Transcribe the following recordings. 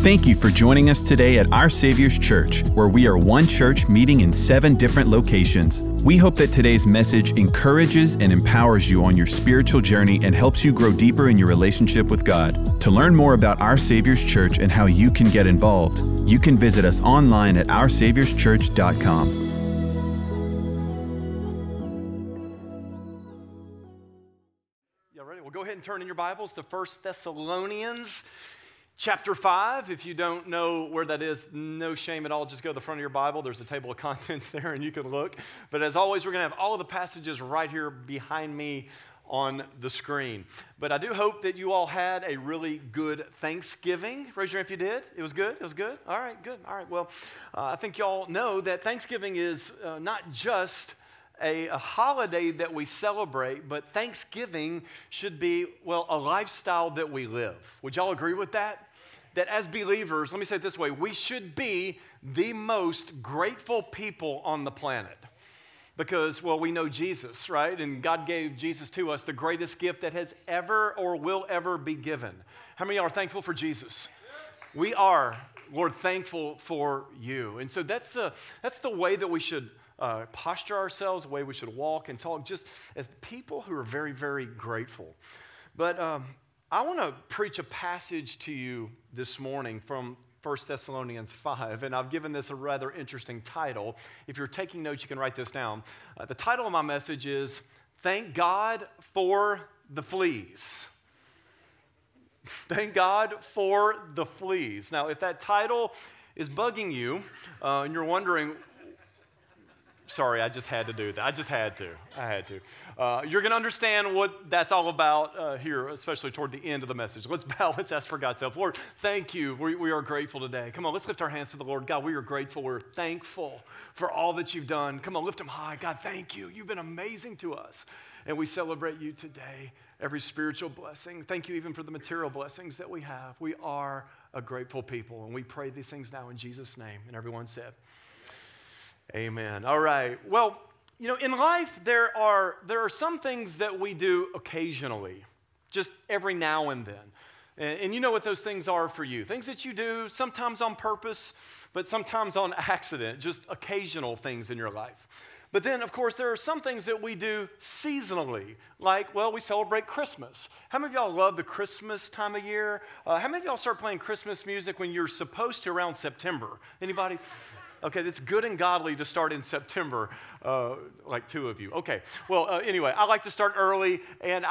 Thank you for joining us today at Our Savior's Church, where we are one church meeting in 7 different locations. We hope that today's message encourages and empowers you on your spiritual journey and helps you grow deeper in your relationship with God. To learn more about Our Savior's Church and how you can get involved, you can visit us online at oursaviorschurch.com. Y'all ready? Well, go ahead and turn in your Bibles to 1 Thessalonians. Chapter 5, if you don't know where that is, no shame at all. Just go to the front of your Bible. There's a table of contents there, and you can look. But as always, we're going to have all of the passages right here behind me on the screen. But I do hope that you all had a really good Thanksgiving. Raise your hand if you did. It was good? It was good? All right, good. All right, well, I think y'all know that Thanksgiving is not just a holiday that we celebrate, but Thanksgiving should be, well, a lifestyle that we live. Would y'all agree with that? That as believers, let me say it this way, we should be the most grateful people on the planet because, well, we know Jesus, right? And God gave Jesus to us, the greatest gift that has ever or will ever be given. How many are thankful for Jesus? We are, Lord, thankful for you. And so that's the way that we should posture ourselves, the way we should walk and talk, just as people who are very, very grateful. But I want to preach a passage to you this morning from 1 Thessalonians 5, and I've given this a rather interesting title. If you're taking notes, you can write this down. The title of my message is, Thank God for the Fleas. Thank God for the Fleas. Now, if that title is bugging you, and you're wondering, sorry, I just had to do that. I had to. You're going to understand what that's all about here, especially toward the end of the message. Let's bow. Let's ask for God's help. Lord, thank you. We are grateful today. Come on, let's lift our hands to the Lord. God, we are grateful. We're thankful for all that you've done. Come on, lift them high. God, thank you. You've been amazing to us, and we celebrate you today, every spiritual blessing. Thank you even for the material blessings that we have. We are a grateful people, and we pray these things now in Jesus' name. And everyone said, amen. All right. Well, you know, in life, there are some things that we do occasionally, just every now and then. And you know what those things are for you. Things that you do sometimes on purpose, but sometimes on accident, just occasional things in your life. But then, of course, there are some things that we do seasonally, like, well, we celebrate Christmas. How many of y'all love the Christmas time of year? How many of y'all start playing Christmas music when you're supposed to around September? Anybody? Okay, that's good and godly to start in September, like 2 of you. Okay, well, anyway, I like to start early, and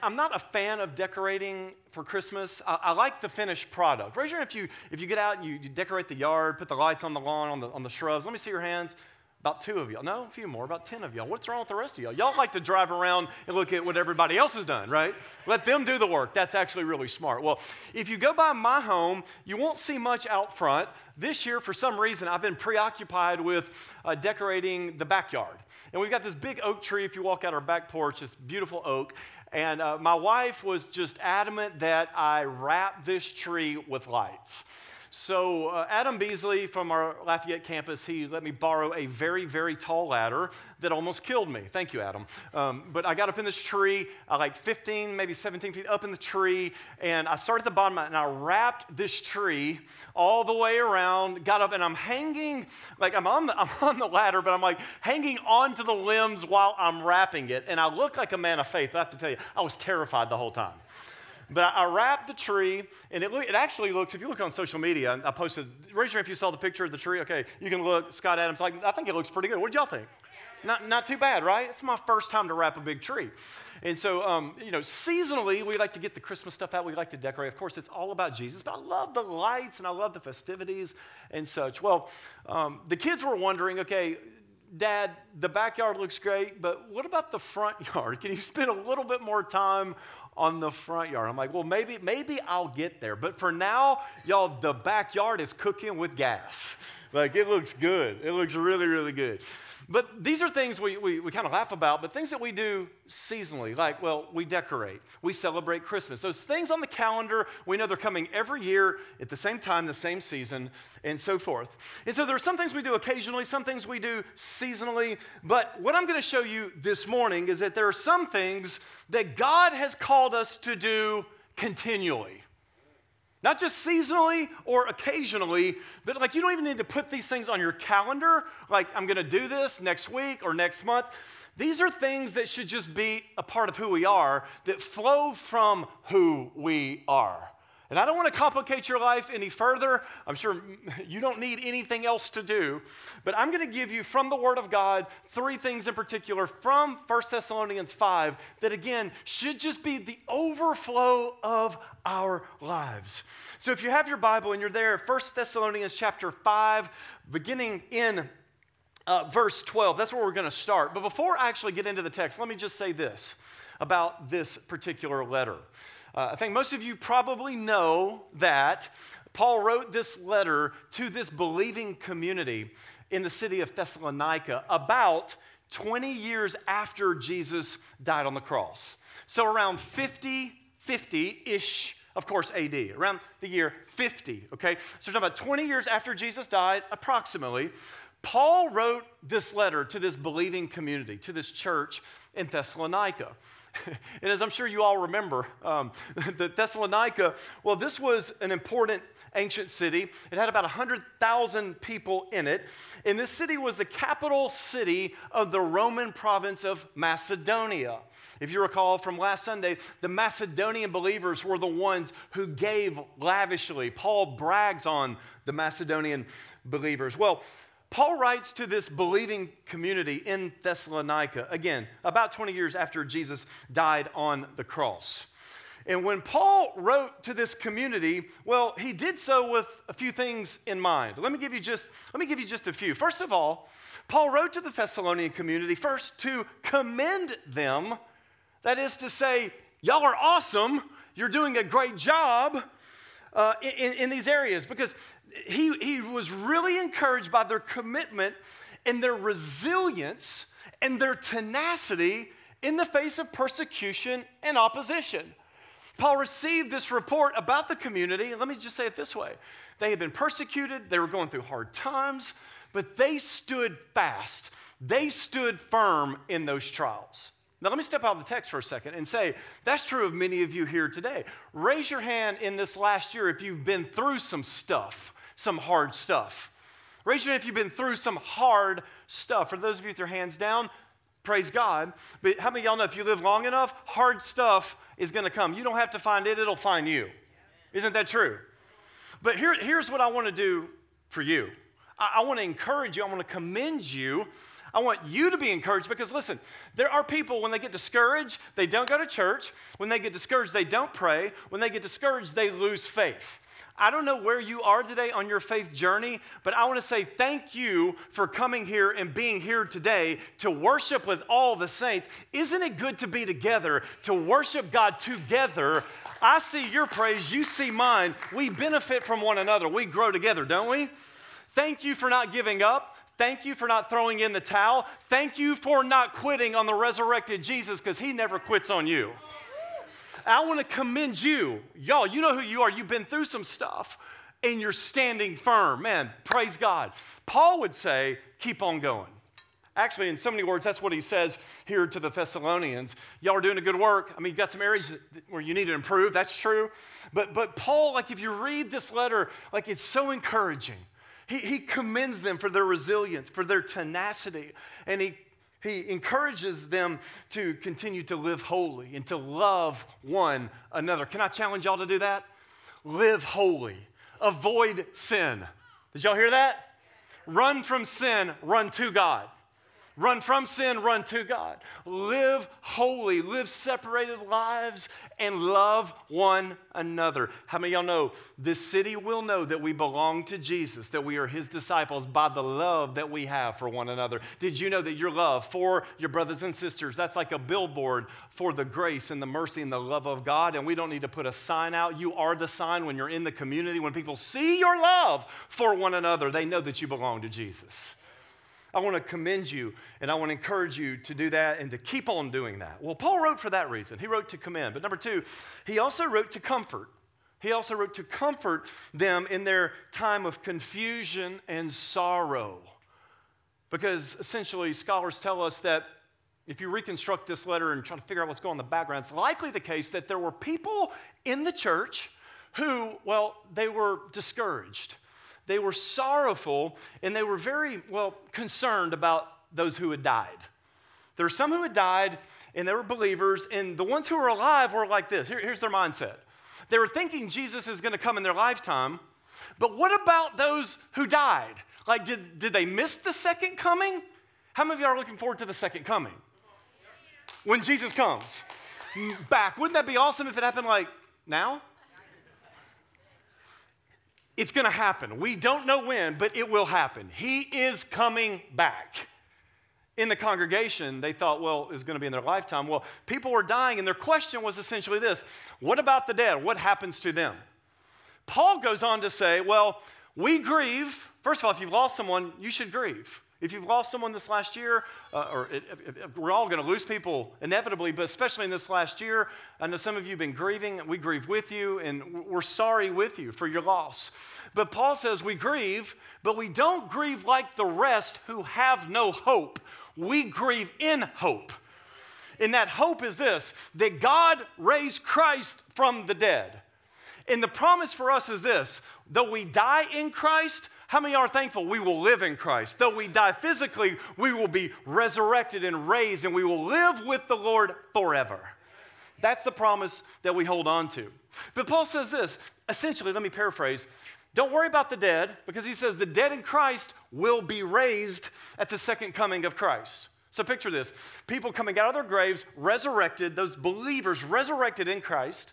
I'm not a fan of decorating for Christmas. I like the finished product. Raise your hand if you get out and you decorate the yard, put the lights on the lawn, on the shrubs. Let me see your hands. About 2 of y'all. No, a few more. About 10 of y'all. What's wrong with the rest of y'all? Y'all like to drive around and look at what everybody else has done, right? Let them do the work. That's actually really smart. Well, if you go by my home, you won't see much out front. This year, for some reason, I've been preoccupied with decorating the backyard. And we've got this big oak tree. If you walk out our back porch, it's beautiful oak. And my wife was just adamant that I wrap this tree with lights. So Adam Beasley from our Lafayette campus, he let me borrow a very, very tall ladder that almost killed me. Thank you, Adam. But I got up in this tree, like 15, maybe 17 feet up in the tree, and I started at the bottom, and I wrapped this tree all the way around, got up, and I'm hanging, like I'm on the ladder, but I'm like hanging onto the limbs while I'm wrapping it. And I look like a man of faith, but I have to tell you, I was terrified the whole time. But I wrapped the tree, and it actually looks, if you look on social media, I posted, raise your hand if you saw the picture of the tree. Okay, you can look, Scott Adams, like, I think it looks pretty good. What did y'all think? Not too bad, right? It's my first time to wrap a big tree. And so, you know, seasonally, we like to get the Christmas stuff out. We like to decorate. Of course, it's all about Jesus, but I love the lights, and I love the festivities and such. Well, the kids were wondering, okay, Dad, the backyard looks great, but what about the front yard? Can you spend a little bit more time on the front yard? I'm like, well, maybe I'll get there. But for now, y'all, the backyard is cooking with gas. Like, it looks good. It looks really, really good. But these are things we kind of laugh about, but things that we do seasonally, like, well, we decorate. We celebrate Christmas. Those things on the calendar, we know they're coming every year at the same time, the same season, and so forth. And so there are some things we do occasionally, some things we do seasonally, but what I'm going to show you this morning is that there are some things that God has called us to do continually. Not just seasonally or occasionally, but like you don't even need to put these things on your calendar, like I'm going to do this next week or next month. These are things that should just be a part of who we are, that flow from who we are. And I don't want to complicate your life any further. I'm sure you don't need anything else to do. But I'm going to give you from the Word of God 3 things in particular from 1 Thessalonians 5 that, again, should just be the overflow of our lives. So if you have your Bible and you're there, 1 Thessalonians chapter 5, beginning in verse 12. That's where we're going to start. But before I actually get into the text, let me just say this about this particular letter. I think most of you probably know that Paul wrote this letter to this believing community in the city of Thessalonica about 20 years after Jesus died on the cross. So around 50-ish, of course, AD, around the year 50, okay? So we're talking about 20 years after Jesus died, approximately, Paul wrote this letter to this believing community, to this church in Thessalonica. And as I'm sure you all remember, the Thessalonica, well, this was an important ancient city. It had about 100,000 people in it. And this city was the capital city of the Roman province of Macedonia. If you recall from last Sunday, the Macedonian believers were the ones who gave lavishly. Paul brags on the Macedonian believers. Well, Paul writes to this believing community in Thessalonica, again, about 20 years after Jesus died on the cross. And when Paul wrote to this community, well, he did so with a few things in mind. Let me give you just a few. First of all, Paul wrote to the Thessalonian community first to commend them. That is to say, y'all are awesome. You're doing a great job in these areas, because He was really encouraged by their commitment and their resilience and their tenacity in the face of persecution and opposition. Paul received this report about the community, and let me just say it this way. They had been persecuted, they were going through hard times, but they stood fast. They stood firm in those trials. Now, let me step out of the text for a second and say, that's true of many of you here today. Raise your hand in this last year if you've been through some stuff. Some hard stuff. Raise your hand if you've been through some hard stuff. For those of you with your hands down, praise God. But how many of y'all know if you live long enough, hard stuff is going to come. You don't have to find it. It'll find you. Isn't that true? But here's what I want to do for you. I want to encourage you. I want to commend you. I want you to be encouraged, because listen, there are people when they get discouraged, they don't go to church. When they get discouraged, they don't pray. When they get discouraged, they lose faith. I don't know where you are today on your faith journey, but I want to say thank you for coming here and being here today to worship with all the saints. Isn't it good to be together, to worship God together? I see your praise, you see mine. We benefit from one another. We grow together, don't we? Thank you for not giving up. Thank you for not throwing in the towel. Thank you for not quitting on the resurrected Jesus, because he never quits on you. I want to commend you. Y'all, you know who you are. You've been through some stuff, and you're standing firm. Man, praise God. Paul would say, keep on going. Actually, in so many words, that's what he says here to the Thessalonians. Y'all are doing a good work. I mean, you've got some areas where you need to improve. That's true. But Paul, like if you read this letter, like it's so encouraging. He commends them for their resilience, for their tenacity, and He encourages them to continue to live holy and to love one another. Can I challenge y'all to do that? Live holy. Avoid sin. Did y'all hear that? Run from sin, run to God. Run from sin, run to God. Live holy. Live separated lives and love one another. How many of y'all know this city will know that we belong to Jesus, that we are his disciples by the love that we have for one another? Did you know that your love for your brothers and sisters, that's like a billboard for the grace and the mercy and the love of God, and we don't need to put a sign out. You are the sign when you're in the community. When people see your love for one another, they know that you belong to Jesus. I want to commend you, and I want to encourage you to do that and to keep on doing that. Well, Paul wrote for that reason. He wrote to commend. But number 2, he also wrote to comfort. He also wrote to comfort them in their time of confusion and sorrow. Because essentially, scholars tell us that if you reconstruct this letter and try to figure out what's going on in the background, it's likely the case that there were people in the church who, well, they were discouraged. They were sorrowful, and they were very, well, concerned about those who had died. There were some who had died, and they were believers, and the ones who were alive were like this. Here's their mindset. They were thinking Jesus is going to come in their lifetime, but what about those who died? Like, did they miss the second coming? How many of you are looking forward to the second coming? When Jesus comes back. Wouldn't that be awesome if it happened like now? It's going to happen. We don't know when, but it will happen. He is coming back. In the congregation, they thought, well, it's going to be in their lifetime. Well, people were dying, and their question was essentially this: what about the dead? What happens to them? Paul goes on to say, well, we grieve. First of all, if you've lost someone, you should grieve. If you've lost someone this last year, we're all going to lose people inevitably, but especially in this last year, I know some of you have been grieving. We grieve with you, and we're sorry with you for your loss. But Paul says we grieve, but we don't grieve like the rest who have no hope. We grieve in hope. And that hope is this, that God raised Christ from the dead. And the promise for us is this, though we die in Christ, how many are thankful we will live in Christ? Though we die physically, we will be resurrected and raised, and we will live with the Lord forever. That's the promise that we hold on to. But Paul says this, essentially, let me paraphrase, don't worry about the dead, because he says the dead in Christ will be raised at the second coming of Christ. So picture this, people coming out of their graves, resurrected, those believers resurrected in Christ,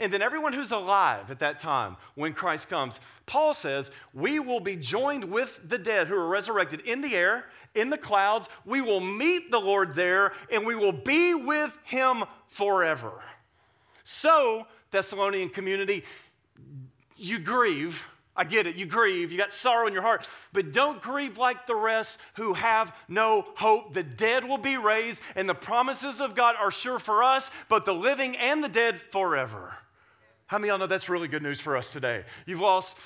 and then everyone who's alive at that time when Christ comes, Paul says, we will be joined with the dead who are resurrected in the air, in the clouds. We will meet the Lord there, and we will be with him forever. So, Thessalonian community, you grieve. I get it, you grieve, you got sorrow in your heart, but don't grieve like the rest who have no hope. The dead will be raised, and the promises of God are sure for us, both the living and the dead forever. How many of y'all know that's really good news for us today? You've lost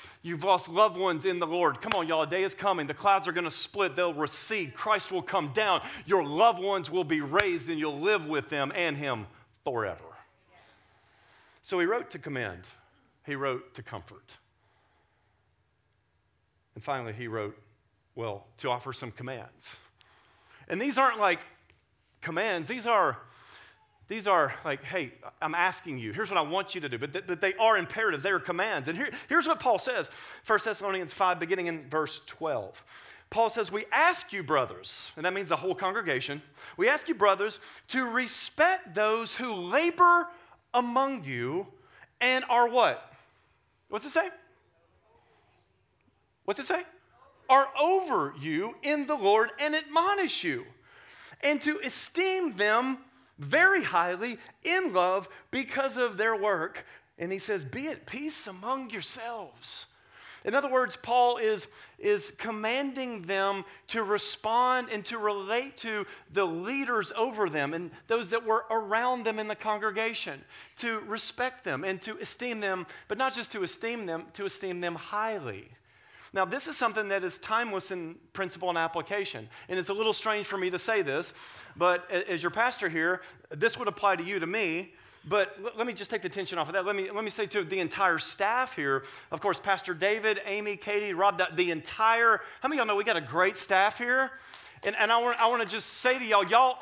loved ones in the Lord. Come on, y'all, a day is coming. The clouds are going to split. They'll recede. Christ will come down. Your loved ones will be raised, and you'll live with them and him forever. So he wrote to commend. He wrote to comfort. And finally, he wrote, well, to offer some commands. And these aren't like commands. These are like, hey, I'm asking you. Here's what I want you to do. But they are imperatives. They are commands. And here's what Paul says, 1 Thessalonians 5, beginning in verse 12. Paul says, we ask you, brothers, and that means the whole congregation, we ask you, brothers, to respect those who labor among you and are what? What's it say? What's it say? Are over you in the Lord and admonish you, and to esteem them very highly in love because of their work. And he says, be at peace among yourselves. In other words, Paul is commanding them to respond and to relate to the leaders over them and those that were around them in the congregation, to respect them and to esteem them, but not just to esteem them highly. Now, this is something that is timeless in principle and application, and it's a little strange for me to say this, but as your pastor here, this would apply to you, to me, but let me just take the tension off of that. Let me say to the entire staff here, of course, Pastor David, Amy, Katie, Rob, the entire, how many of y'all know we got a great staff here? And I want to just say to y'all,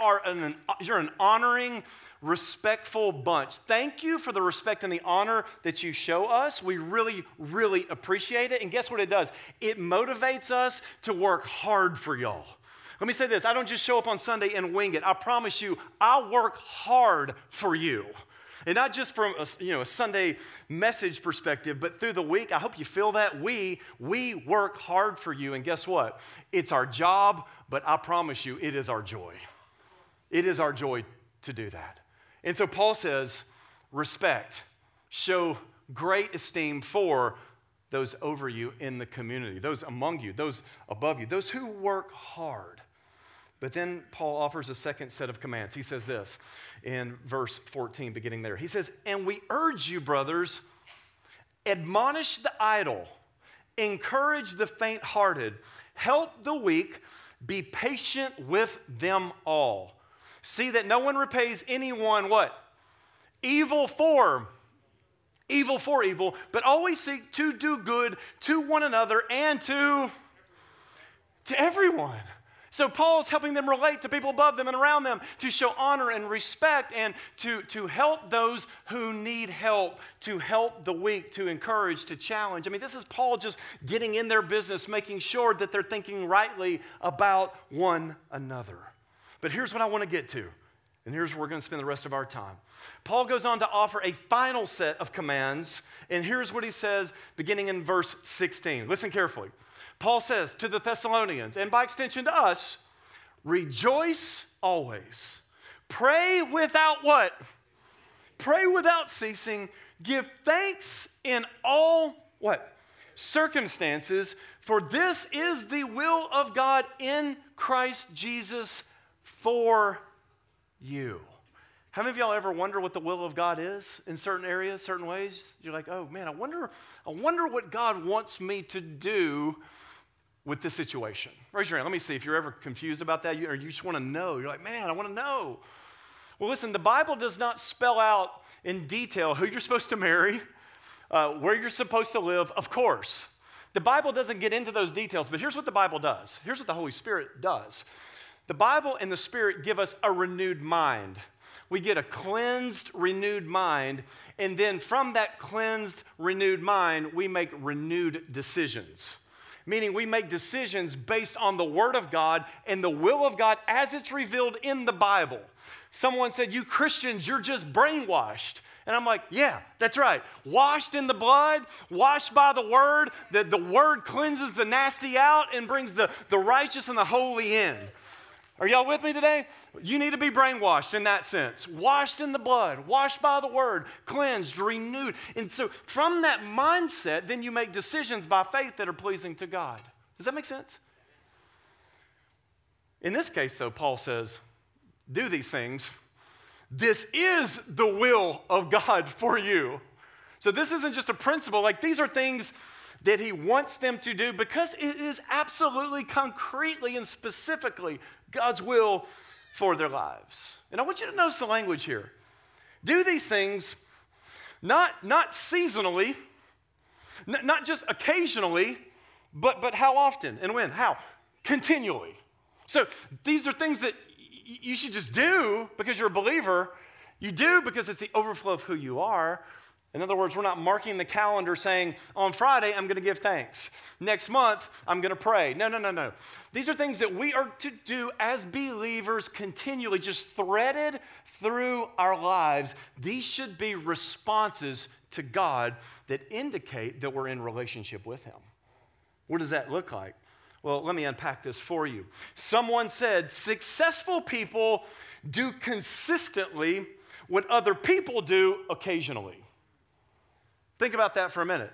you're an honoring, respectful bunch. Thank you for the respect and the honor that you show us. We really, really appreciate it. And guess what it does? It motivates us to work hard for y'all. Let me say this. I don't just show up on Sunday and wing it. I promise you, I work hard for you. And not just from a Sunday message perspective, but through the week, I hope you feel that. We work hard for you, and guess what? It's our job, but I promise you, it is our joy. It is our joy to do that. And so Paul says, respect, show great esteem for those over you in the community, those among you, those above you, those who work hard. But then Paul offers a second set of commands. He says this in verse 14, beginning there. He says, and we urge you, brothers, admonish the idle, encourage the faint-hearted, help the weak, be patient with them all. See that no one repays anyone what? Evil for evil for evil, but always seek to do good to one another and to everyone. So Paul's helping them relate to people above them and around them, to show honor and respect, and to help those who need help, to help the weak, to encourage, to challenge. I mean, this is Paul just getting in their business, making sure that they're thinking rightly about one another. But here's what I want to get to, and here's where we're going to spend the rest of our time. Paul goes on to offer a final set of commands, and here's what he says beginning in verse 16. Listen carefully. Paul says to the Thessalonians, and by extension to us, rejoice always. Pray without what? Pray without ceasing. Give thanks in all what? Circumstances, for this is the will of God in Christ Jesus for you. How many of y'all ever wonder what the will of God is in certain areas, certain ways? You're like, oh man, I wonder what God wants me to do with this situation. Raise your hand. Let me see if you're ever confused about that, or you just want to know. You're like, man, I want to know. Well, listen, the Bible does not spell out in detail who you're supposed to marry, where you're supposed to live, of course. The Bible doesn't get into those details, but here's what the Bible does. Here's what the Holy Spirit does. The Bible and the Spirit give us a renewed mind. We get a cleansed, renewed mind, and then from that cleansed, renewed mind, we make renewed decisions. Meaning we make decisions based on the Word of God and the will of God as it's revealed in the Bible. Someone said, you Christians, you're just brainwashed. And I'm like, yeah, that's right. Washed in the blood, washed by the Word, the Word cleanses the nasty out and brings the righteous and the holy in. Are y'all with me today? You need to be brainwashed in that sense. Washed in the blood, washed by the Word, cleansed, renewed. And so from that mindset, then you make decisions by faith that are pleasing to God. Does that make sense? In this case, though, Paul says, do these things. This is the will of God for you. So this isn't just a principle. Like, these are things that he wants them to do because it is absolutely, concretely, and specifically God's will for their lives. And I want you to notice the language here. Do these things not seasonally, not just occasionally, but how often and when? How? Continually. So these are things that you should just do because you're a believer. You do because it's the overflow of who you are. In other words, we're not marking the calendar saying, on Friday, I'm going to give thanks. Next month, I'm going to pray. No. These are things that we are to do as believers continually, just threaded through our lives. These should be responses to God that indicate that we're in relationship with Him. What does that look like? Well, let me unpack this for you. Someone said, successful people do consistently what other people do occasionally. Think about that for a minute.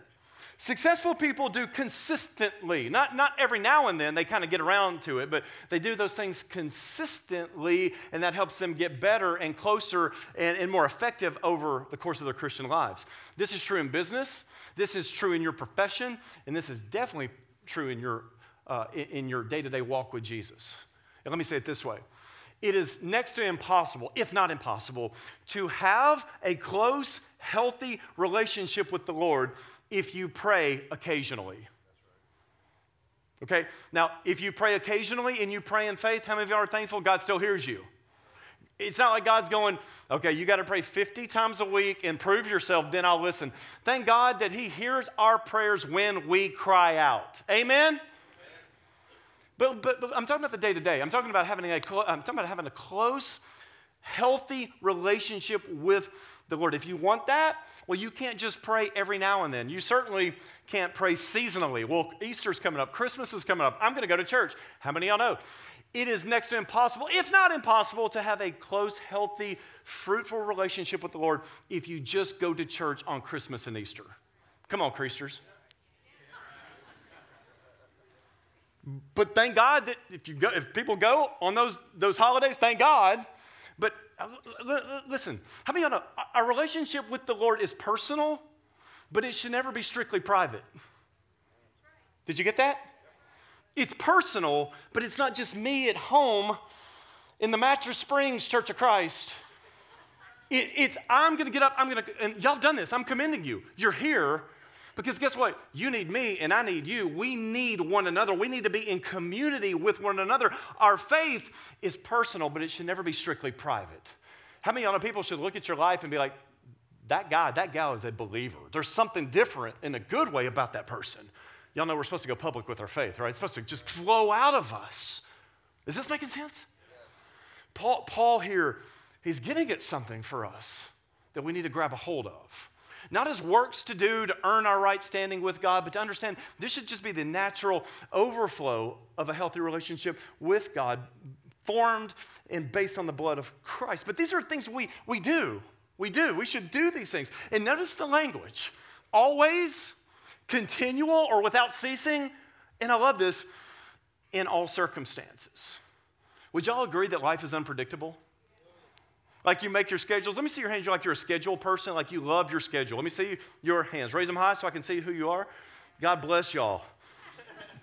Successful people do consistently, not every now and then, they kind of get around to it, but they do those things consistently, and that helps them get better and closer and more effective over the course of their Christian lives. This is true in business, this is true in your profession, and this is definitely true in your day-to-day walk with Jesus. And let me say it this way. It is next to impossible, if not impossible, to have a close, healthy relationship with the Lord if you pray occasionally. Okay? Now, if you pray occasionally and you pray in faith, how many of you are thankful God still hears you? It's not like God's going, okay, you got to pray 50 times a week and prove yourself, then I'll listen. Thank God that He hears our prayers when we cry out. Amen? But I'm talking about the day-to-day. I'm talking about having a close, healthy relationship with the Lord. If you want that, well, you can't just pray every now and then. You certainly can't pray seasonally. Well, Easter's coming up. Christmas is coming up. I'm going to go to church. How many of y'all know? It is next to impossible, if not impossible, to have a close, healthy, fruitful relationship with the Lord if you just go to church on Christmas and Easter. Come on, Creasters. But thank God that if people go on those holidays, thank God. But listen, how many of y'all know our relationship with the Lord is personal, but it should never be strictly private. Did you get that? It's personal, but it's not just me at home in the Mattress Springs Church of Christ. It's I'm going to get up, and y'all have done this. I'm commending you. You're here because guess what? You need me and I need you. We need one another. We need to be in community with one another. Our faith is personal, but it should never be strictly private. How many other people should look at your life and be like, that guy, that gal is a believer. There's something different in a good way about that person. Y'all know we're supposed to go public with our faith, right? It's supposed to just flow out of us. Is this making sense? Yes. Paul here, he's getting at something for us that we need to grab a hold of. Not as works to do to earn our right standing with God, but to understand this should just be the natural overflow of a healthy relationship with God, formed and based on the blood of Christ. But these are things we do. We should do these things. And notice the language. Always, continual, or without ceasing. And I love this. In all circumstances. Would y'all agree that life is unpredictable? Like you make your schedules. Let me see your hands. You're like you're a schedule person. Like you love your schedule. Let me see your hands. Raise them high so I can see who you are. God bless y'all.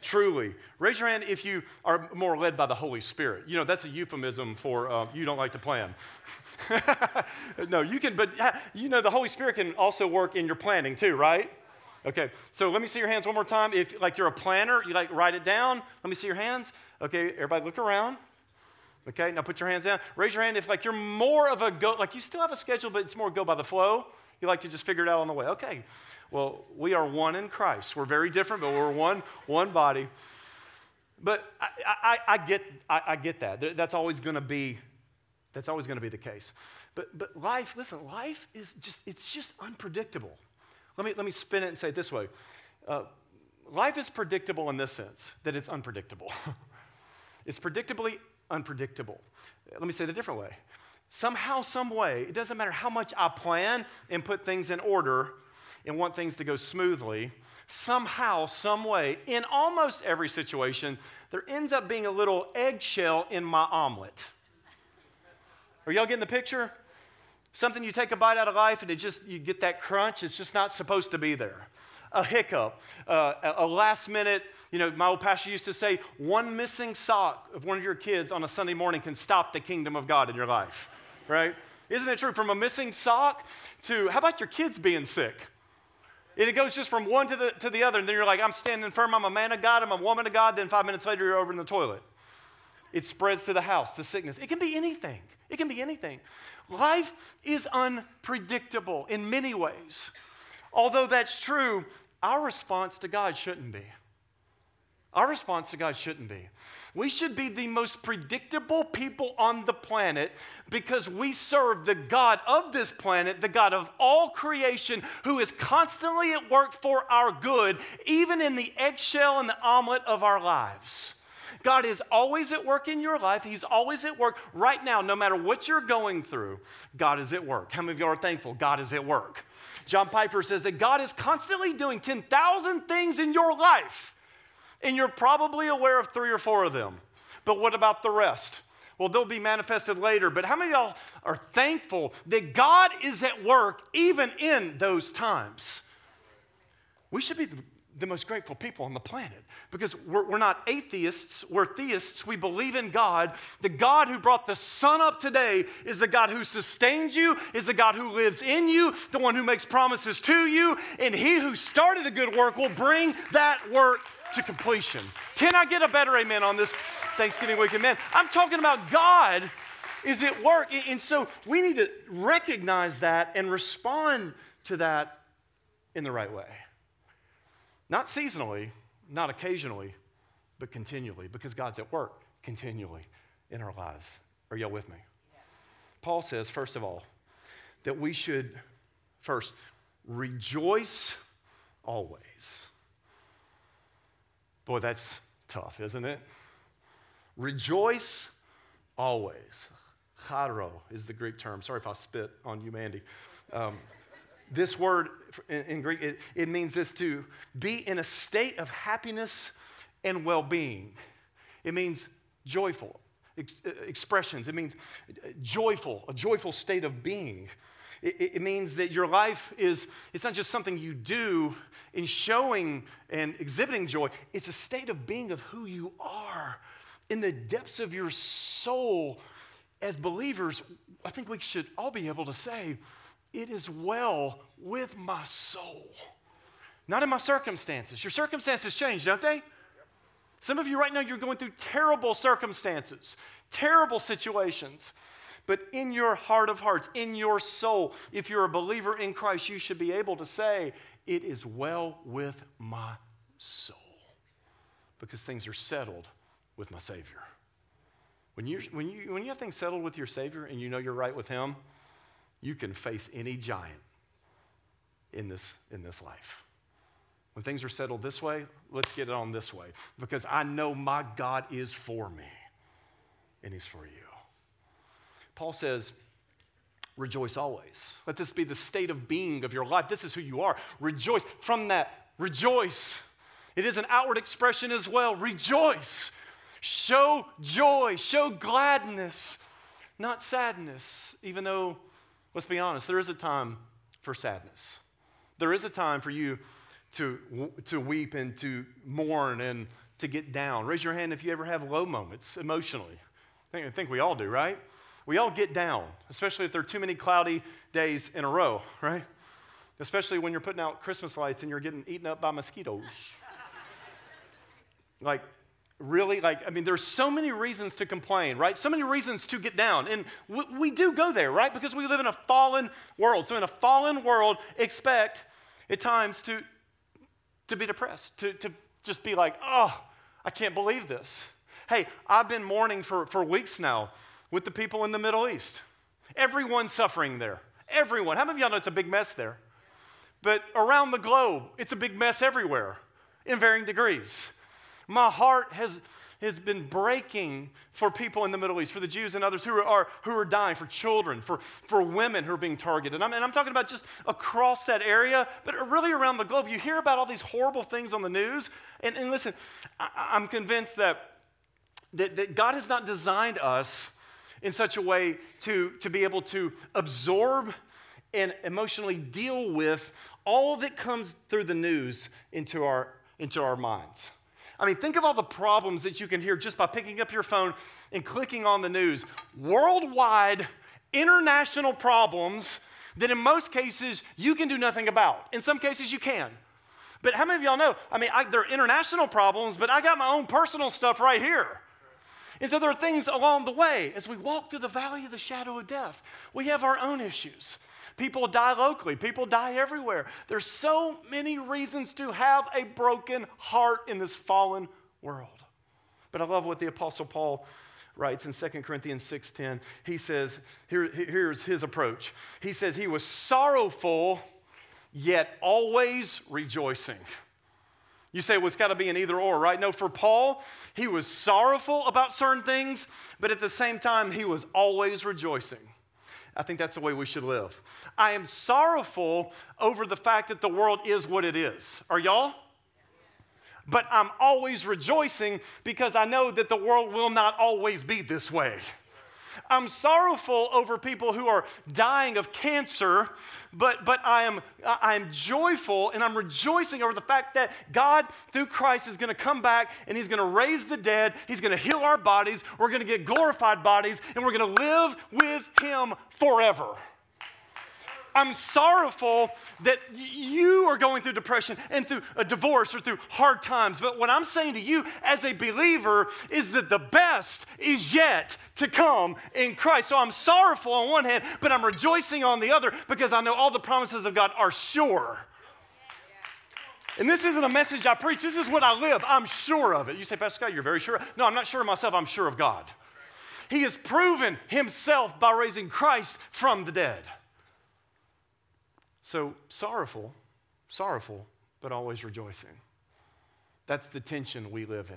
Truly. Raise your hand if you are more led by the Holy Spirit. You know, that's a euphemism for you don't like to plan. No, you can, but you know, the Holy Spirit can also work in your planning too, right? Okay, so let me see your hands one more time. If like you're a planner, you like write it down. Let me see your hands. Okay, everybody look around. Okay, now put your hands down. Raise your hand if like you're more of a go, like you still have a schedule, but it's more go by the flow. You like to just figure it out on the way. Okay, well, we are one in Christ. We're very different, but we're one body. But I get that. That's always gonna be the case. But life, listen, life is just, it's just unpredictable. Let me spin it and say it this way. Life is predictable in this sense, that it's unpredictable. It's predictably unpredictable. Let me say it a different way. Somehow, some way, it doesn't matter how much I plan and put things in order and want things to go smoothly, somehow, some way, in almost every situation, there ends up being a little eggshell in my omelet. Are y'all getting the picture? Something you take a bite out of life and it just, you get that crunch. It's just not supposed to be there. A hiccup, a last minute, you know, my old pastor used to say, one missing sock of one of your kids on a Sunday morning can stop the kingdom of God in your life, right? Isn't it true? From a missing sock to, how about your kids being sick? And it goes just from one to the other. And then you're like, I'm standing firm. I'm a man of God. I'm a woman of God. Then 5 minutes later, you're over in the toilet. It spreads to the house, the sickness. It can be anything. It can be anything. Life is unpredictable in many ways. Although that's true, our response to God shouldn't be. Our response to God shouldn't be. We should be the most predictable people on the planet because we serve the God of this planet, the God of all creation, who is constantly at work for our good, even in the eggshell and the omelet of our lives. God is always at work in your life. He's always at work right now. No matter what you're going through, God is at work. How many of you are thankful God is at work? John Piper says that God is constantly doing 10,000 things in your life, and you're probably aware of 3 or 4 of them. But what about the rest? Well, they'll be manifested later. But how many of y'all are thankful that God is at work even in those times? We should be the most grateful people on the planet because we're not atheists, we're theists. We believe in God. The God who brought the sun up today is the God who sustains you, is the God who lives in you, the one who makes promises to you, and he who started a good work will bring that work to completion. Can I get a better amen on this Thanksgiving weekend? Man, I'm talking about God is at work. And so we need to recognize that and respond to that in the right way. Not seasonally, not occasionally, but continually, because God's at work continually in our lives. Are y'all with me? Yeah. Paul says, first of all, that we should first rejoice always. Boy, that's tough, isn't it? Rejoice always. Charo is the Greek term. Sorry if I spit on you, Mandy. This word in Greek, it means this: to be in a state of happiness and well-being. It means joyful expressions. It means joyful, a joyful state of being. It means that your life is, it's not just something you do in showing and exhibiting joy. It's a state of being of who you are in the depths of your soul as believers, I think we should all be able to say, it is well with my soul. Not in my circumstances. Your circumstances change, don't they? Some of you right now, you're going through terrible circumstances, terrible situations. But in your heart of hearts, in your soul, if you're a believer in Christ, you should be able to say, it is well with my soul, because things are settled with my Savior. When you have things settled with your Savior and you know you're right with Him, you can face any giant in this life. When things are settled this way, let's get it on this way, because I know my God is for me and He's for you. Paul says, rejoice always. Let this be the state of being of your life. This is who you are. Rejoice. From that, rejoice. It is an outward expression as well. Rejoice. Show joy. Show gladness, not sadness, even though, let's be honest, there is a time for sadness. There is a time for you to weep and to mourn and to get down. Raise your hand if you ever have low moments emotionally. I think we all do, right? We all get down, especially if there are too many cloudy days in a row, right? Especially when you're putting out Christmas lights and you're getting eaten up by mosquitoes. Like, really? Like, I mean, there's so many reasons to complain, right? So many reasons to get down. And we do go there, right? Because we live in a fallen world. So in a fallen world, expect at times to be depressed, to just be like, oh, I can't believe this. Hey, I've been mourning for weeks now with the people in the Middle East. Everyone's suffering there. Everyone. How many of y'all know it's a big mess there? But around the globe, it's a big mess everywhere in varying degrees. My heart has been breaking for people in the Middle East, for the Jews and others who are dying, for children, for women who are being targeted. And I'm talking about just across that area, but really around the globe. You hear about all these horrible things on the news. And listen, I'm convinced that God has not designed us in such a way to be able to absorb and emotionally deal with all that comes through the news into our minds. I mean, think of all the problems that you can hear just by picking up your phone and clicking on the news. Worldwide, international problems that in most cases you can do nothing about. In some cases you can. But how many of y'all know, I mean, there are international problems, but I got my own personal stuff right here. And so there are things along the way. As we walk through the valley of the shadow of death, we have our own issues. People die locally. People die everywhere. There's so many reasons to have a broken heart in this fallen world. But I love what the Apostle Paul writes in 2 Corinthians 6:10. He says, here's his approach. He says, he was sorrowful, yet always rejoicing. You say, well, it's got to be an either or, right? No, for Paul, he was sorrowful about certain things, but at the same time, he was always rejoicing. I think that's the way we should live. I am sorrowful over the fact that the world is what it is. Are y'all? But I'm always rejoicing because I know that the world will not always be this way. I'm sorrowful over people who are dying of cancer, but I am joyful and I'm rejoicing over the fact that God, through Christ, is going to come back and He's going to raise the dead. He's going to heal our bodies. We're going to get glorified bodies, and we're going to live with Him forever. I'm sorrowful that you are going through depression and through a divorce or through hard times. But what I'm saying to you as a believer is that the best is yet to come in Christ. So I'm sorrowful on one hand, but I'm rejoicing on the other because I know all the promises of God are sure. And this isn't a message I preach. This is what I live. I'm sure of it. You say, Pastor Scott, you're very sure. No, I'm not sure of myself. I'm sure of God. He has proven Himself by raising Christ from the dead. So sorrowful, but always rejoicing. That's the tension we live in.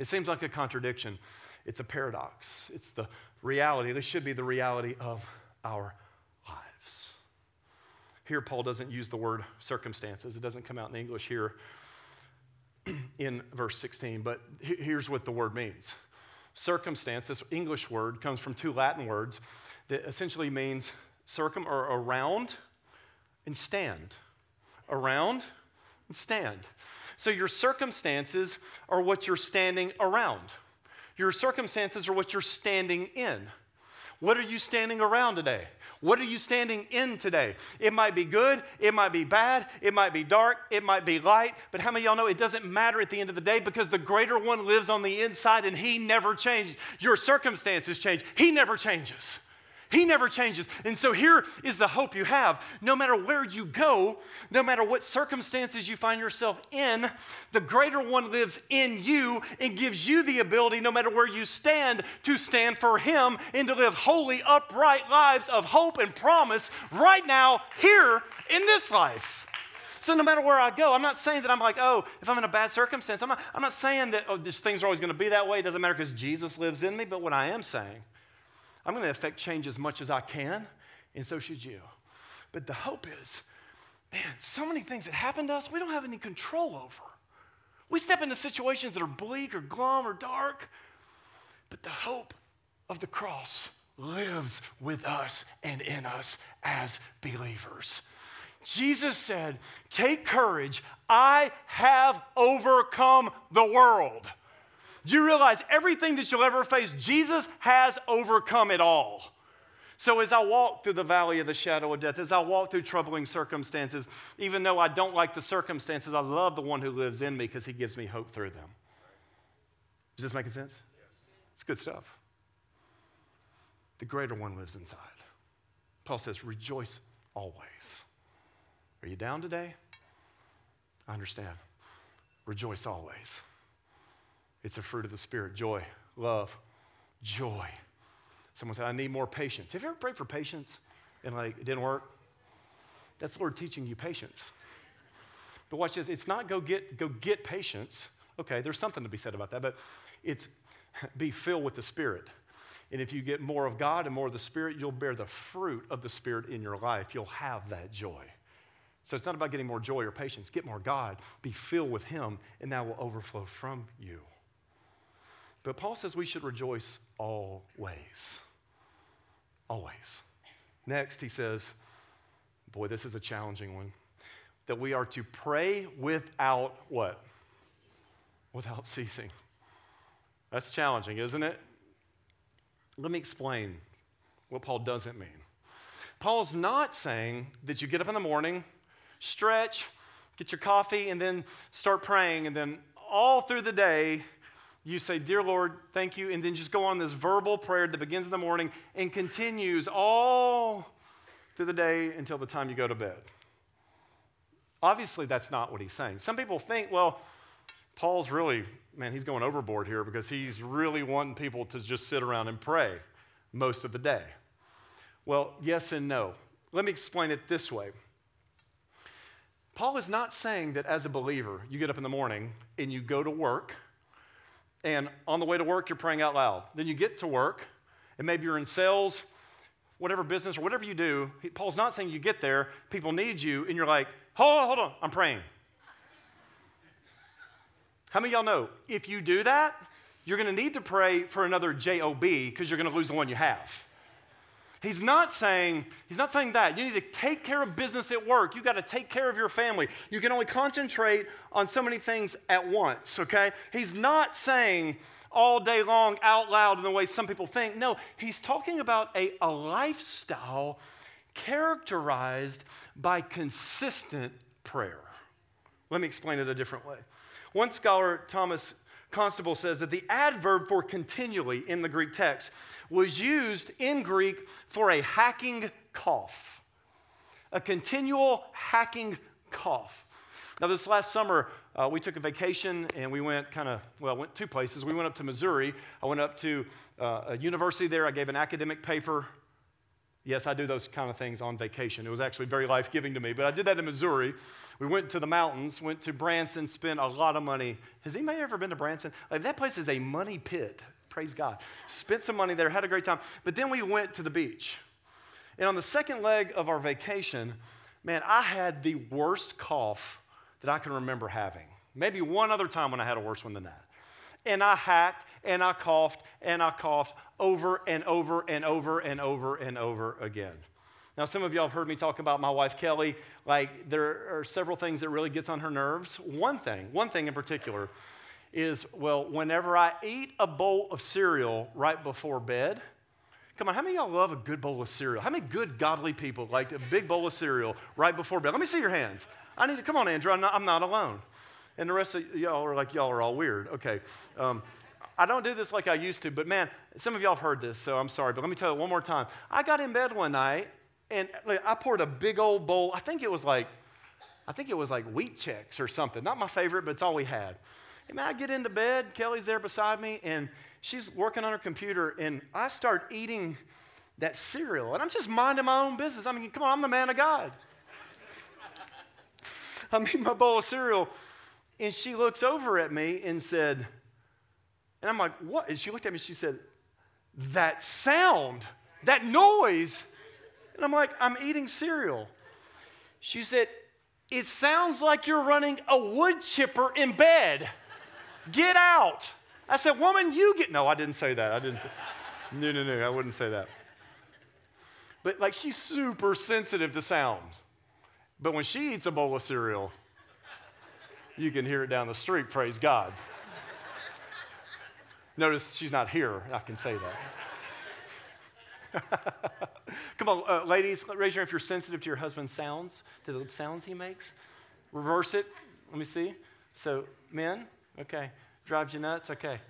It seems like a contradiction. It's a paradox. It's the reality. This should be the reality of our lives. Here, Paul doesn't use the word circumstances. It doesn't come out in English here in verse 16, but here's what the word means. Circumstance, this English word, comes from two Latin words that essentially means circum or around, and stand. Around and stand. So your circumstances are what you're standing around. Your circumstances are what you're standing in. What are you standing around today? What are you standing in today? It might be good, it might be bad, it might be dark, it might be light, but how many of y'all know it doesn't matter at the end of the day because the greater one lives on the inside and he never changes. Your circumstances change. He never changes. He never changes. And so here is the hope you have. No matter where you go, no matter what circumstances you find yourself in, the greater one lives in you and gives you the ability, no matter where you stand, to stand for him and to live holy, upright lives of hope and promise right now, here in this life. So no matter where I go, I'm not saying that I'm like, oh, if I'm in a bad circumstance, I'm not saying that, oh, these things are always going to be that way. It doesn't matter because Jesus lives in me. But what I am saying, I'm going to affect change as much as I can, and so should you. But the hope is, man, so many things that happen to us, we don't have any control over. We step into situations that are bleak or glum or dark, but the hope of the cross lives with us and in us as believers. Jesus said, "Take courage, I have overcome the world." Do you realize everything that you'll ever face, Jesus has overcome it all? So as I walk through the valley of the shadow of death, as I walk through troubling circumstances, even though I don't like the circumstances, I love the one who lives in me because he gives me hope through them. Is this making sense? Yes. It's good stuff. The greater one lives inside. Paul says, rejoice always. Are you down today? I understand. Rejoice always. It's a fruit of the Spirit, joy, love, joy. Someone said, I need more patience. Have you ever prayed for patience and it didn't work? That's the Lord teaching you patience. But watch this, it's not go get patience. Okay, there's something to be said about that, but it's be filled with the Spirit. And if you get more of God and more of the Spirit, you'll bear the fruit of the Spirit in your life. You'll have that joy. So it's not about getting more joy or patience. Get more God, be filled with him, and that will overflow from you. But Paul says we should rejoice always. Always. Next, he says, boy, this is a challenging one, that we are to pray without what? Without ceasing. That's challenging, isn't it? Let me explain what Paul doesn't mean. Paul's not saying that you get up in the morning, stretch, get your coffee, and then start praying, and then all through the day, you say, dear Lord, thank you, and then just go on this verbal prayer that begins in the morning and continues all through the day until the time you go to bed. Obviously, that's not what he's saying. Some people think, well, Paul's really, man, he's going overboard here because he's really wanting people to just sit around and pray most of the day. Well, yes and no. Let me explain it this way. Paul is not saying that as a believer, you get up in the morning and you go to work, and on the way to work, you're praying out loud. Then you get to work, and maybe you're in sales, whatever business, or whatever you do. Paul's not saying you get there, people need you, and you're like, hold on, I'm praying. How many of y'all know, if you do that, you're going to need to pray for another J-O-B because you're going to lose the one you have. He's not saying that. You need to take care of business at work. You got to take care of your family. You can only concentrate on so many things at once, okay? He's not saying all day long out loud in the way some people think. No, he's talking about a lifestyle characterized by consistent prayer. Let me explain it a different way. One scholar, Thomas Constable, says that the adverb for continually in the Greek text was used in Greek for a hacking cough, a continual hacking cough. Now, this last summer, we took a vacation, and we went two places. We went up to Missouri. I went up to a university there. I gave an academic paper. Yes, I do those kind of things on vacation. It was actually very life-giving to me, but I did that in Missouri. We went to the mountains, went to Branson, spent a lot of money. Has anybody ever been to Branson? That place is a money pit, praise God. Spent some money there, had a great time, but then we went to the beach. And on the second leg of our vacation, man, I had the worst cough that I can remember having. Maybe one other time when I had a worse one than that. And I hacked, and I coughed, over and over and over and over and over again. Now, some of y'all have heard me talk about my wife, Kelly. There are several things that really gets on her nerves. One thing in particular is, whenever I eat a bowl of cereal right before bed, Come on, how many of y'all love a good bowl of cereal? How many good godly people like a big bowl of cereal right before bed? Let me see your hands. Come on, Andrew, I'm not alone. And the rest of y'all are like, y'all are all weird. Okay. I don't do this like I used to, but man, some of y'all have heard this, so I'm sorry, but let me tell you one more time. I got in bed one night, and I poured a big old bowl. I think it was like wheat checks or something. Not my favorite, but it's all we had. And man, I get into bed, Kelly's there beside me, and she's working on her computer, and I start eating that cereal, and I'm just minding my own business. I mean, come on, I'm the man of God. I'm eating my bowl of cereal, and she looks over at me and said, and I'm like, what? And she looked at me, and she said, that sound, that noise. And I'm like, I'm eating cereal. She said, it sounds like you're running a wood chipper in bed. Get out. I said, woman, you get, no, I didn't say that. No, I wouldn't say that. But like, she's super sensitive to sound. But when she eats a bowl of cereal, you can hear it down the street, praise God. Notice she's not here. I can say that. Come on, ladies, raise your hand if you're sensitive to your husband's sounds, to the sounds he makes. Reverse it. Let me see. So, men, okay. Drives you nuts, okay.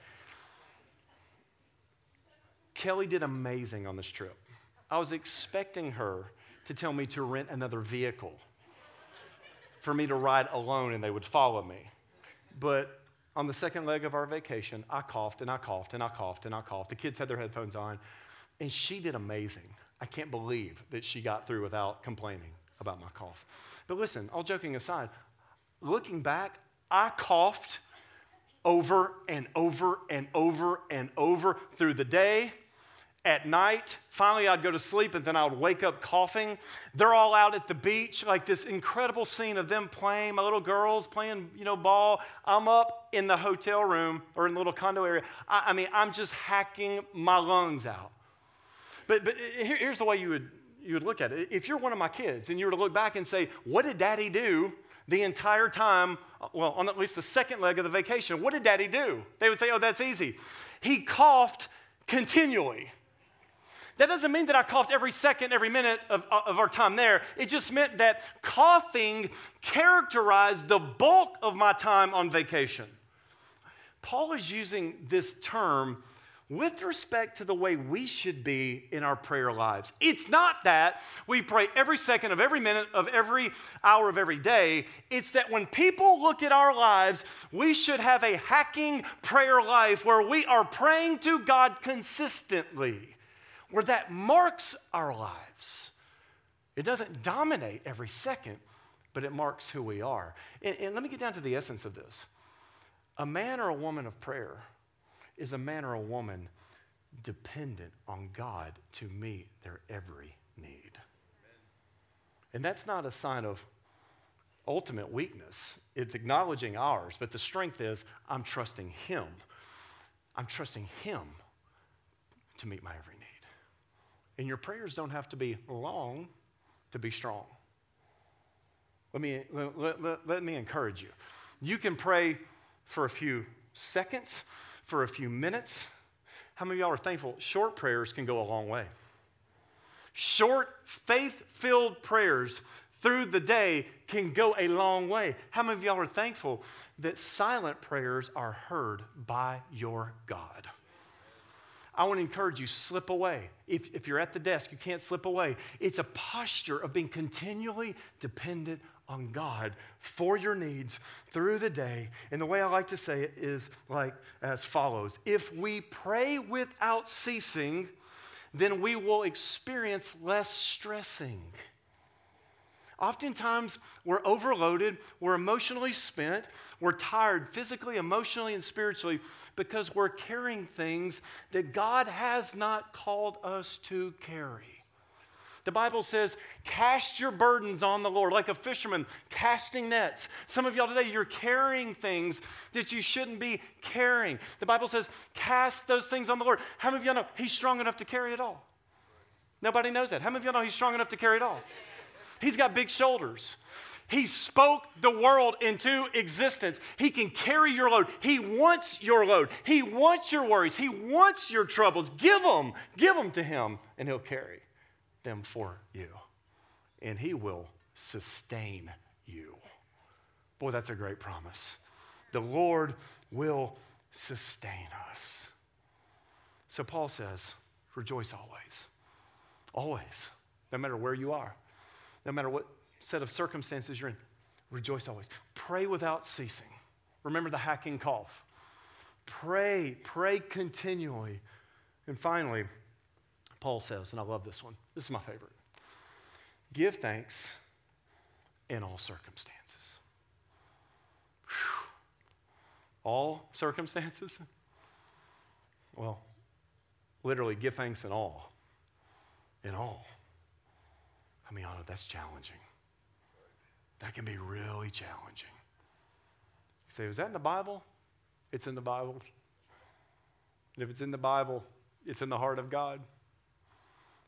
Kelly did amazing on this trip. I was expecting her to tell me to rent another vehicle for me to ride alone and they would follow me. But on the second leg of our vacation, I coughed and I coughed and I coughed and I coughed. The kids had their headphones on, and she did amazing. I can't believe that she got through without complaining about my cough. But listen, all joking aside, looking back, I coughed over and over and over and over through the day, at night. Finally, I'd go to sleep, and then I would wake up coughing. They're all out at the beach, like this incredible scene of them playing, my little girls playing, ball. I'm up in the hotel room or in the little condo area. I mean, I'm just hacking my lungs out. But here's the way you would look at it. If you're one of my kids and you were to look back and say, what did Daddy do the entire time, well, on at least the second leg of the vacation, what did Daddy do? They would say, oh, that's easy. He coughed continually. That doesn't mean that I coughed every second, every minute of our time there. It just meant that coughing characterized the bulk of my time on vacation. Paul is using this term with respect to the way we should be in our prayer lives. It's not that we pray every second of every minute of every hour of every day. It's that when people look at our lives, we should have a hacking prayer life where we are praying to God consistently, where that marks our lives. It doesn't dominate every second, but it marks who we are. And let me get down to the essence of this. A man or a woman of prayer is a man or a woman dependent on God to meet their every need. Amen. And that's not a sign of ultimate weakness. It's acknowledging ours, but the strength is, I'm trusting Him. I'm trusting Him to meet my every need. And your prayers don't have to be long to be strong. Let me encourage you. You can pray for a few seconds, for a few minutes. How many of y'all are thankful? Short prayers can go a long way. Short, faith-filled prayers through the day can go a long way. How many of y'all are thankful that silent prayers are heard by your God? I want to encourage you, slip away. If you're at the desk, you can't slip away. It's a posture of being continually dependent on God for your needs through the day. And the way I like to say it is like as follows. If we pray without ceasing, then we will experience less stressing. Oftentimes, we're overloaded, we're emotionally spent, we're tired physically, emotionally, and spiritually because we're carrying things that God has not called us to carry. The Bible says, cast your burdens on the Lord, like a fisherman casting nets. Some of y'all today, you're carrying things that you shouldn't be carrying. The Bible says, cast those things on the Lord. How many of y'all know He's strong enough to carry it all? Nobody knows that. How many of y'all know He's strong enough to carry it all? He's got big shoulders. He spoke the world into existence. He can carry your load. He wants your load. He wants your worries. He wants your troubles. Give them to him, and he'll carry them for you. And he will sustain you. Boy, that's a great promise. The Lord will sustain us. So Paul says, rejoice always. Always. No matter where you are. No matter what set of circumstances you're in. Rejoice always. Pray without ceasing. Remember the hacking cough. Pray continually. And finally, Paul says, and I love this one. This is my favorite. Give thanks in all circumstances. Whew. All circumstances? Well, literally, give thanks in all. In all. I mean, that's challenging. That can be really challenging. You say, is that in the Bible? It's in the Bible. And if it's in the Bible, it's in the heart of God.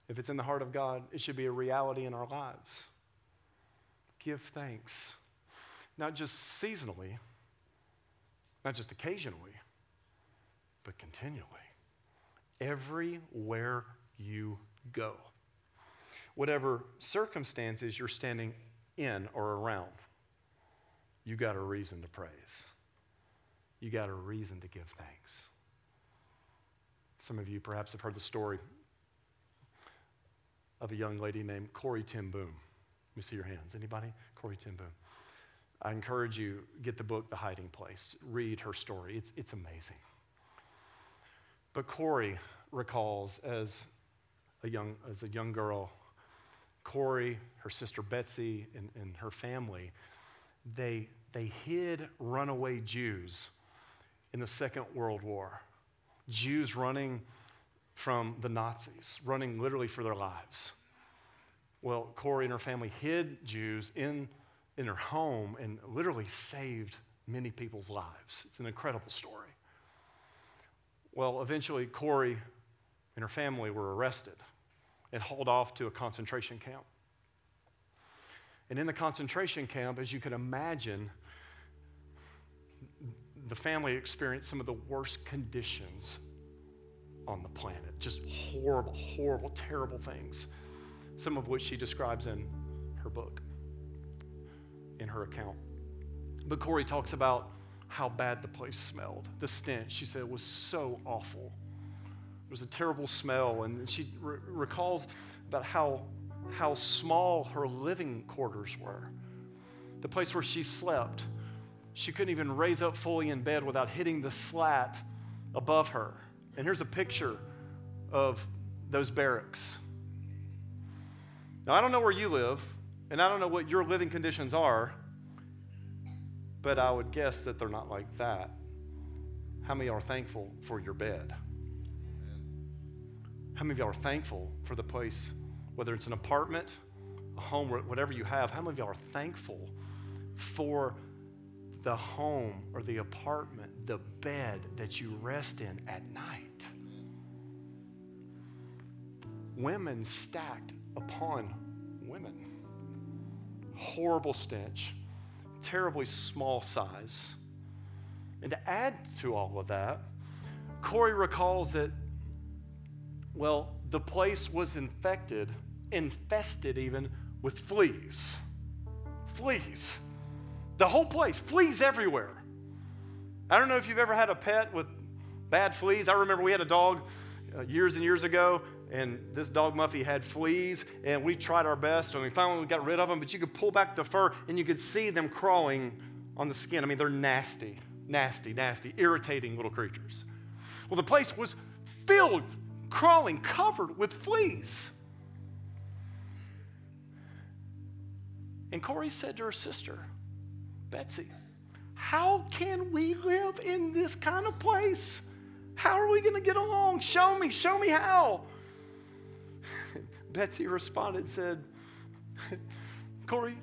If it's in the heart of God, it should be a reality in our lives. Give thanks. Not just seasonally, not just occasionally, but continually. Everywhere you go. Whatever circumstances you're standing in or around, you got a reason to praise. You got a reason to give thanks. Some of you perhaps have heard the story of a young lady named Corrie Ten Boom. Let me see your hands. Anybody? Corrie Ten Boom. I encourage you, get the book, The Hiding Place. Read her story. It's amazing. But Corrie recalls as a young girl, Corrie, her sister Betsy, and her family, they hid runaway Jews in the Second World War. Jews running from the Nazis, running literally for their lives. Well, Corrie and her family hid Jews in her home and literally saved many people's lives. It's an incredible story. Well, eventually, Corrie and her family were arrested and hauled off to a concentration camp. And in the concentration camp, as you can imagine, the family experienced some of the worst conditions on the planet. Just horrible, horrible, terrible things, some of which she describes in her book, in her account. But Corrie talks about how bad the place smelled. The stench, she said, was so awful. It was a terrible smell, and she recalls about how small her living quarters were. The place where she slept, she couldn't even raise up fully in bed without hitting the slat above her. And here's a picture of those barracks. Now, I don't know where you live, and I don't know what your living conditions are, but I would guess that they're not like that. How many are thankful for your bed? How many of y'all are thankful for the place, whether it's an apartment, a home, whatever you have? How many of y'all are thankful for the home or the apartment, the bed that you rest in at night? Women stacked upon women. Horrible stench, terribly small size. And to add to all of that, Corrie recalls that, well, the place was infested even with fleas. Fleas. The whole place, fleas everywhere. I don't know if you've ever had a pet with bad fleas. I remember we had a dog years and years ago, and this dog, Muffy, had fleas, and we tried our best, and we finally got rid of them, but you could pull back the fur, and you could see them crawling on the skin. I mean, they're nasty, nasty, nasty, irritating little creatures. Well, the place was filled crawling, covered with fleas. And Corrie said to her sister, Betsy, how can we live in this kind of place? How are we going to get along? Show me how. Betsy responded, said, Corrie,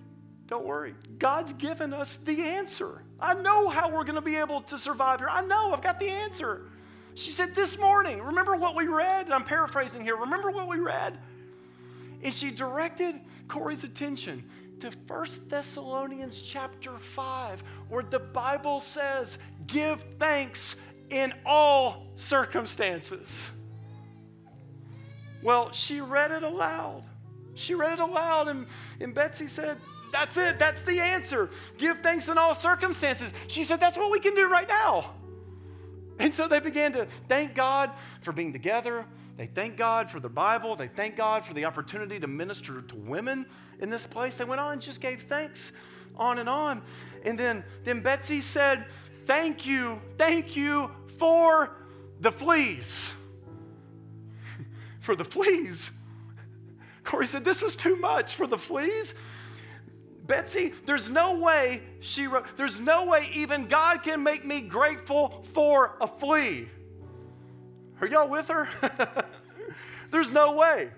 don't worry. God's given us the answer. I know how we're going to be able to survive here. I know, I've got the answer. She said, this morning, remember what we read? And I'm paraphrasing here. Remember what we read? And she directed Corey's attention to 1 Thessalonians chapter 5, where the Bible says, give thanks in all circumstances. Well, she read it aloud. She read it aloud, and Betsy said, that's it. That's the answer. Give thanks in all circumstances. She said, that's what we can do right now. And so they began to thank God for being together. They thank God for the Bible. They thank God for the opportunity to minister to women in this place. They went on and just gave thanks on and on. And then Betsy said, thank you for the fleas. For the fleas. Corrie said, this was too much for the fleas. Betsy, there's no way she wrote, there's no way even God can make me grateful for a flea. Are y'all with her? There's no way.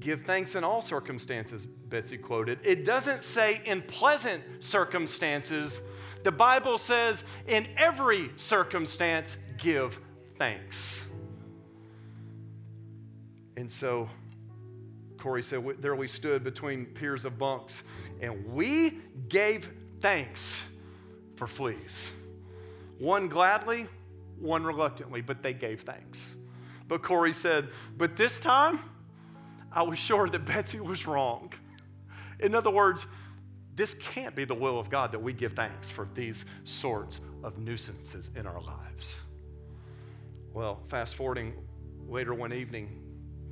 Give thanks in all circumstances, Betsy quoted. It doesn't say in pleasant circumstances. The Bible says in every circumstance, give thanks. And so Corrie said, there we stood between pairs of bunks, and we gave thanks for fleas. One gladly, one reluctantly, but they gave thanks. But Corrie said, but this time, I was sure that Betsy was wrong. In other words, this can't be the will of God that we give thanks for these sorts of nuisances in our lives. Well, fast forwarding later one evening,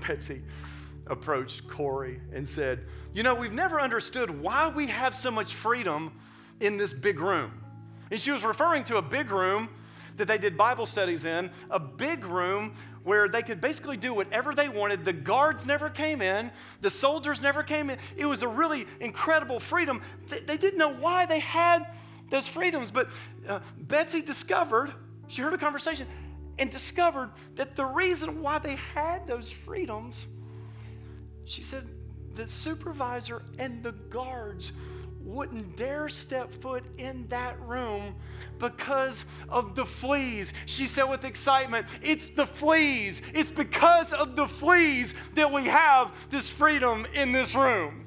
Betsy approached Corrie and said, you know, we've never understood why we have so much freedom in this big room. And she was referring to a big room that they did Bible studies in, a big room where they could basically do whatever they wanted. The guards never came in. The soldiers never came in. It was a really incredible freedom. They didn't know why they had those freedoms, but Betsy discovered, she heard a conversation and discovered that the reason why they had those freedoms, she said, the supervisor and the guards wouldn't dare step foot in that room because of the fleas. She said with excitement, it's the fleas. It's because of the fleas that we have this freedom in this room.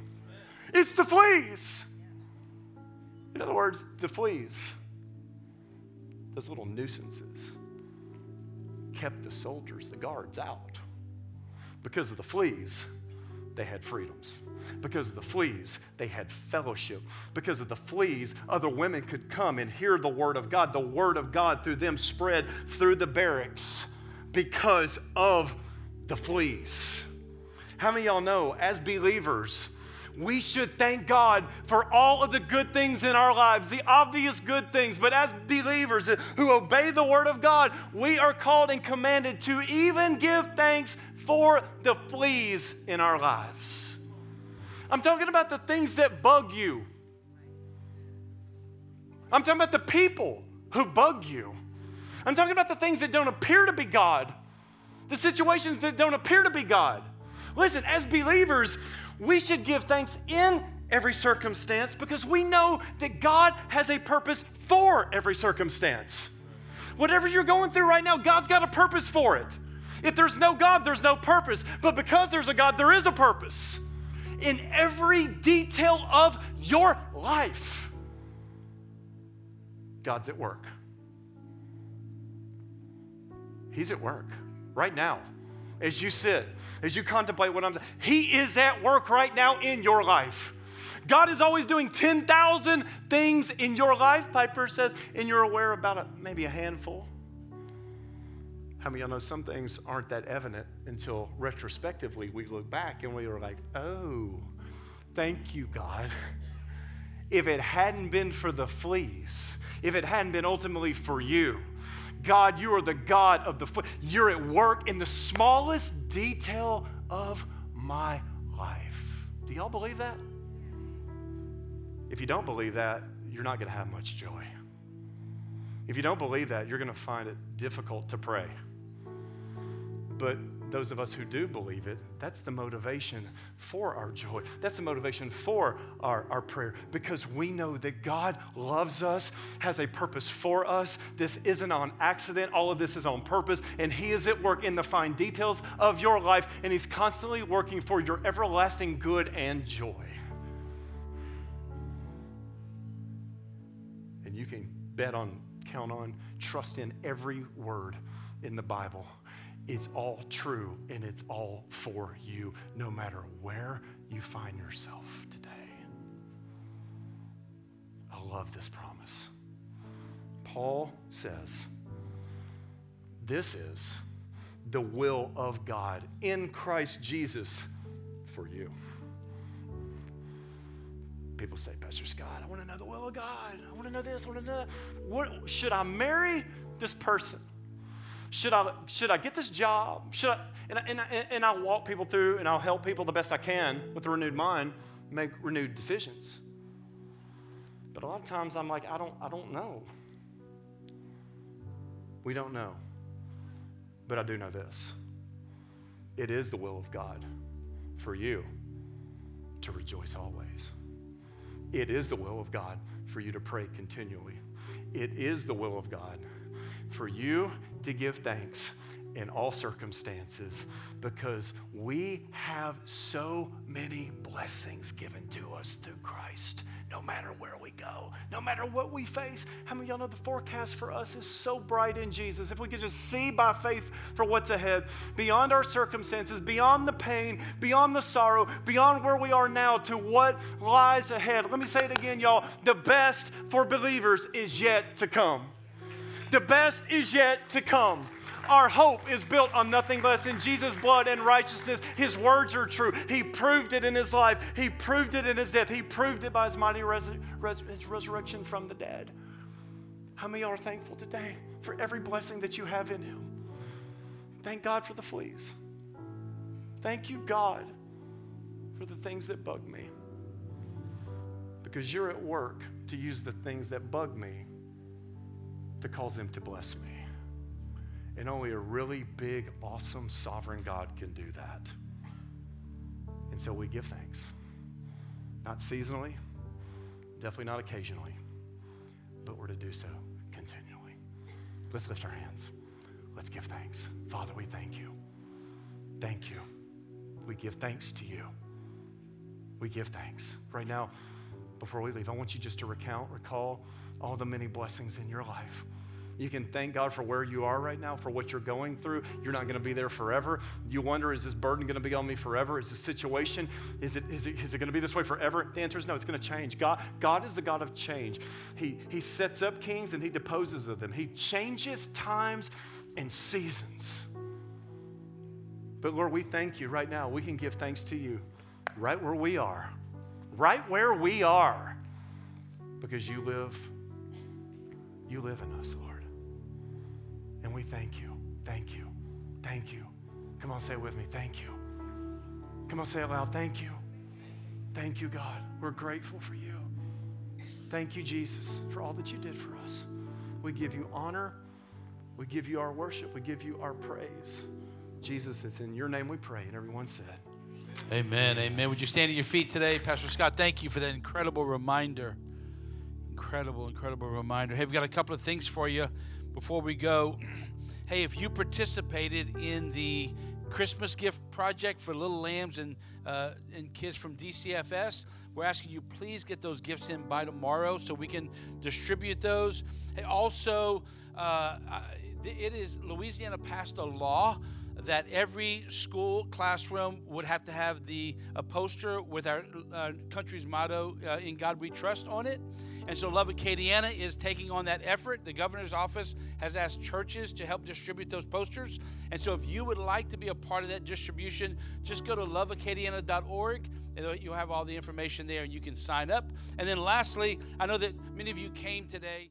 It's the fleas. In other words, the fleas, those little nuisances, kept the soldiers, the guards out. Because of the fleas, they had freedoms. Because of the fleas, they had fellowship. Because of the fleas, other women could come and hear the word of God. The word of God through them spread through the barracks because of the fleas. How many of y'all know, as believers, we should thank God for all of the good things in our lives, the obvious good things. But as believers who obey the word of God, we are called and commanded to even give thanks for the fleas in our lives. I'm talking about the things that bug you. I'm talking about the people who bug you. I'm talking about the things that don't appear to be God, the situations that don't appear to be God. Listen, as believers, we should give thanks in every circumstance because we know that God has a purpose for every circumstance. Whatever you're going through right now, God's got a purpose for it. If there's no God, there's no purpose. But because there's a God, there is a purpose in every detail of your life. God's at work. He's at work right now. As you sit, as you contemplate what I'm saying, He is at work right now in your life. God is always doing 10,000 things in your life, Piper says, and you're aware about maybe a handful. How many of y'all know some things aren't that evident until retrospectively we look back and we are like, oh, thank you, God. If it hadn't been for the fleas, if it hadn't been ultimately for you, God, you are the God of the fleas. You're at work in the smallest detail of my life. Do y'all believe that? If you don't believe that, you're not going to have much joy. If you don't believe that, you're going to find it difficult to pray. But those of us who do believe it, that's the motivation for our joy. That's the motivation for our prayer, because we know that God loves us, has a purpose for us. This isn't on accident. All of this is on purpose, and He is at work in the fine details of your life, and He's constantly working for your everlasting good and joy. bet on, count on, trust in every word in the Bible. It's all true and it's all for you, no matter where you find yourself today. I love this promise. Paul says, this is the will of God in Christ Jesus for you. People say, Pastor Scott, I want to know the will of God. I want to know this, I want to know that. What, should I marry this person? Should I get this job? Should I? And I walk people through and I'll help people the best I can with a renewed mind make renewed decisions. But a lot of times I'm like, I don't know. We don't know. But I do know this. It is the will of God for you to rejoice always. It is the will of God for you to pray continually. It is the will of God for you to give thanks in all circumstances, because we have so many blessings given to us through Christ, no matter where we go, no matter what we face. How many of y'all know the forecast for us is so bright in Jesus? If we could just see by faith for what's ahead, beyond our circumstances, beyond the pain, beyond the sorrow, beyond where we are now to what lies ahead. Let me say it again, y'all. The best for believers is yet to come. The best is yet to come. Our hope is built on nothing less than Jesus' blood and righteousness. His words are true. He proved it in his life. He proved it in his death. He proved it by his mighty his resurrection from the dead. How many are thankful today for every blessing that you have in him? Thank God for the fleas. Thank you, God, for the things that bug me. Because you're at work to use the things that bug me to cause them to bless me. And only a really big, awesome, sovereign God can do that. And so we give thanks. Not seasonally, definitely not occasionally, but we're to do so continually. Let's lift our hands. Let's give thanks. Father, we thank you. Thank you. We give thanks to you. We give thanks. Right now, before we leave, I want you just to recall all the many blessings in your life. You can thank God for where you are right now, for what you're going through. You're not going to be there forever. You wonder, is this burden going to be on me forever? Is this situation, is it going to be this way forever? The answer is no, it's going to change. God is the God of change. He sets up kings and he deposes of them. He changes times and seasons. But Lord, we thank you right now. We can give thanks to you right where we are, because you live in us, Lord. And we thank you, thank you, thank you. Come on, say it with me, thank you. Come on, say it loud, thank you. Thank you, God. We're grateful for you. Thank you, Jesus, for all that you did for us. We give you honor. We give you our worship. We give you our praise. Jesus, it's in your name we pray. And everyone said, amen, amen. Would you stand at your feet today? Pastor Scott, thank you for that incredible reminder. Incredible reminder. Hey, we've got a couple of things for you. Before we go, hey, if you participated in the Christmas gift project for Little Lambs and kids from DCFS, we're asking you please get those gifts in by tomorrow so we can distribute those. Hey, also, it is Louisiana passed a law that every school classroom would have to have a poster with our country's motto, "In God We Trust," on it. And so Love Acadiana is taking on that effort. The governor's office has asked churches to help distribute those posters. And so if you would like to be a part of that distribution, just go to loveacadiana.org. And you'll have all the information there and you can sign up. And then lastly, I know that many of you came today.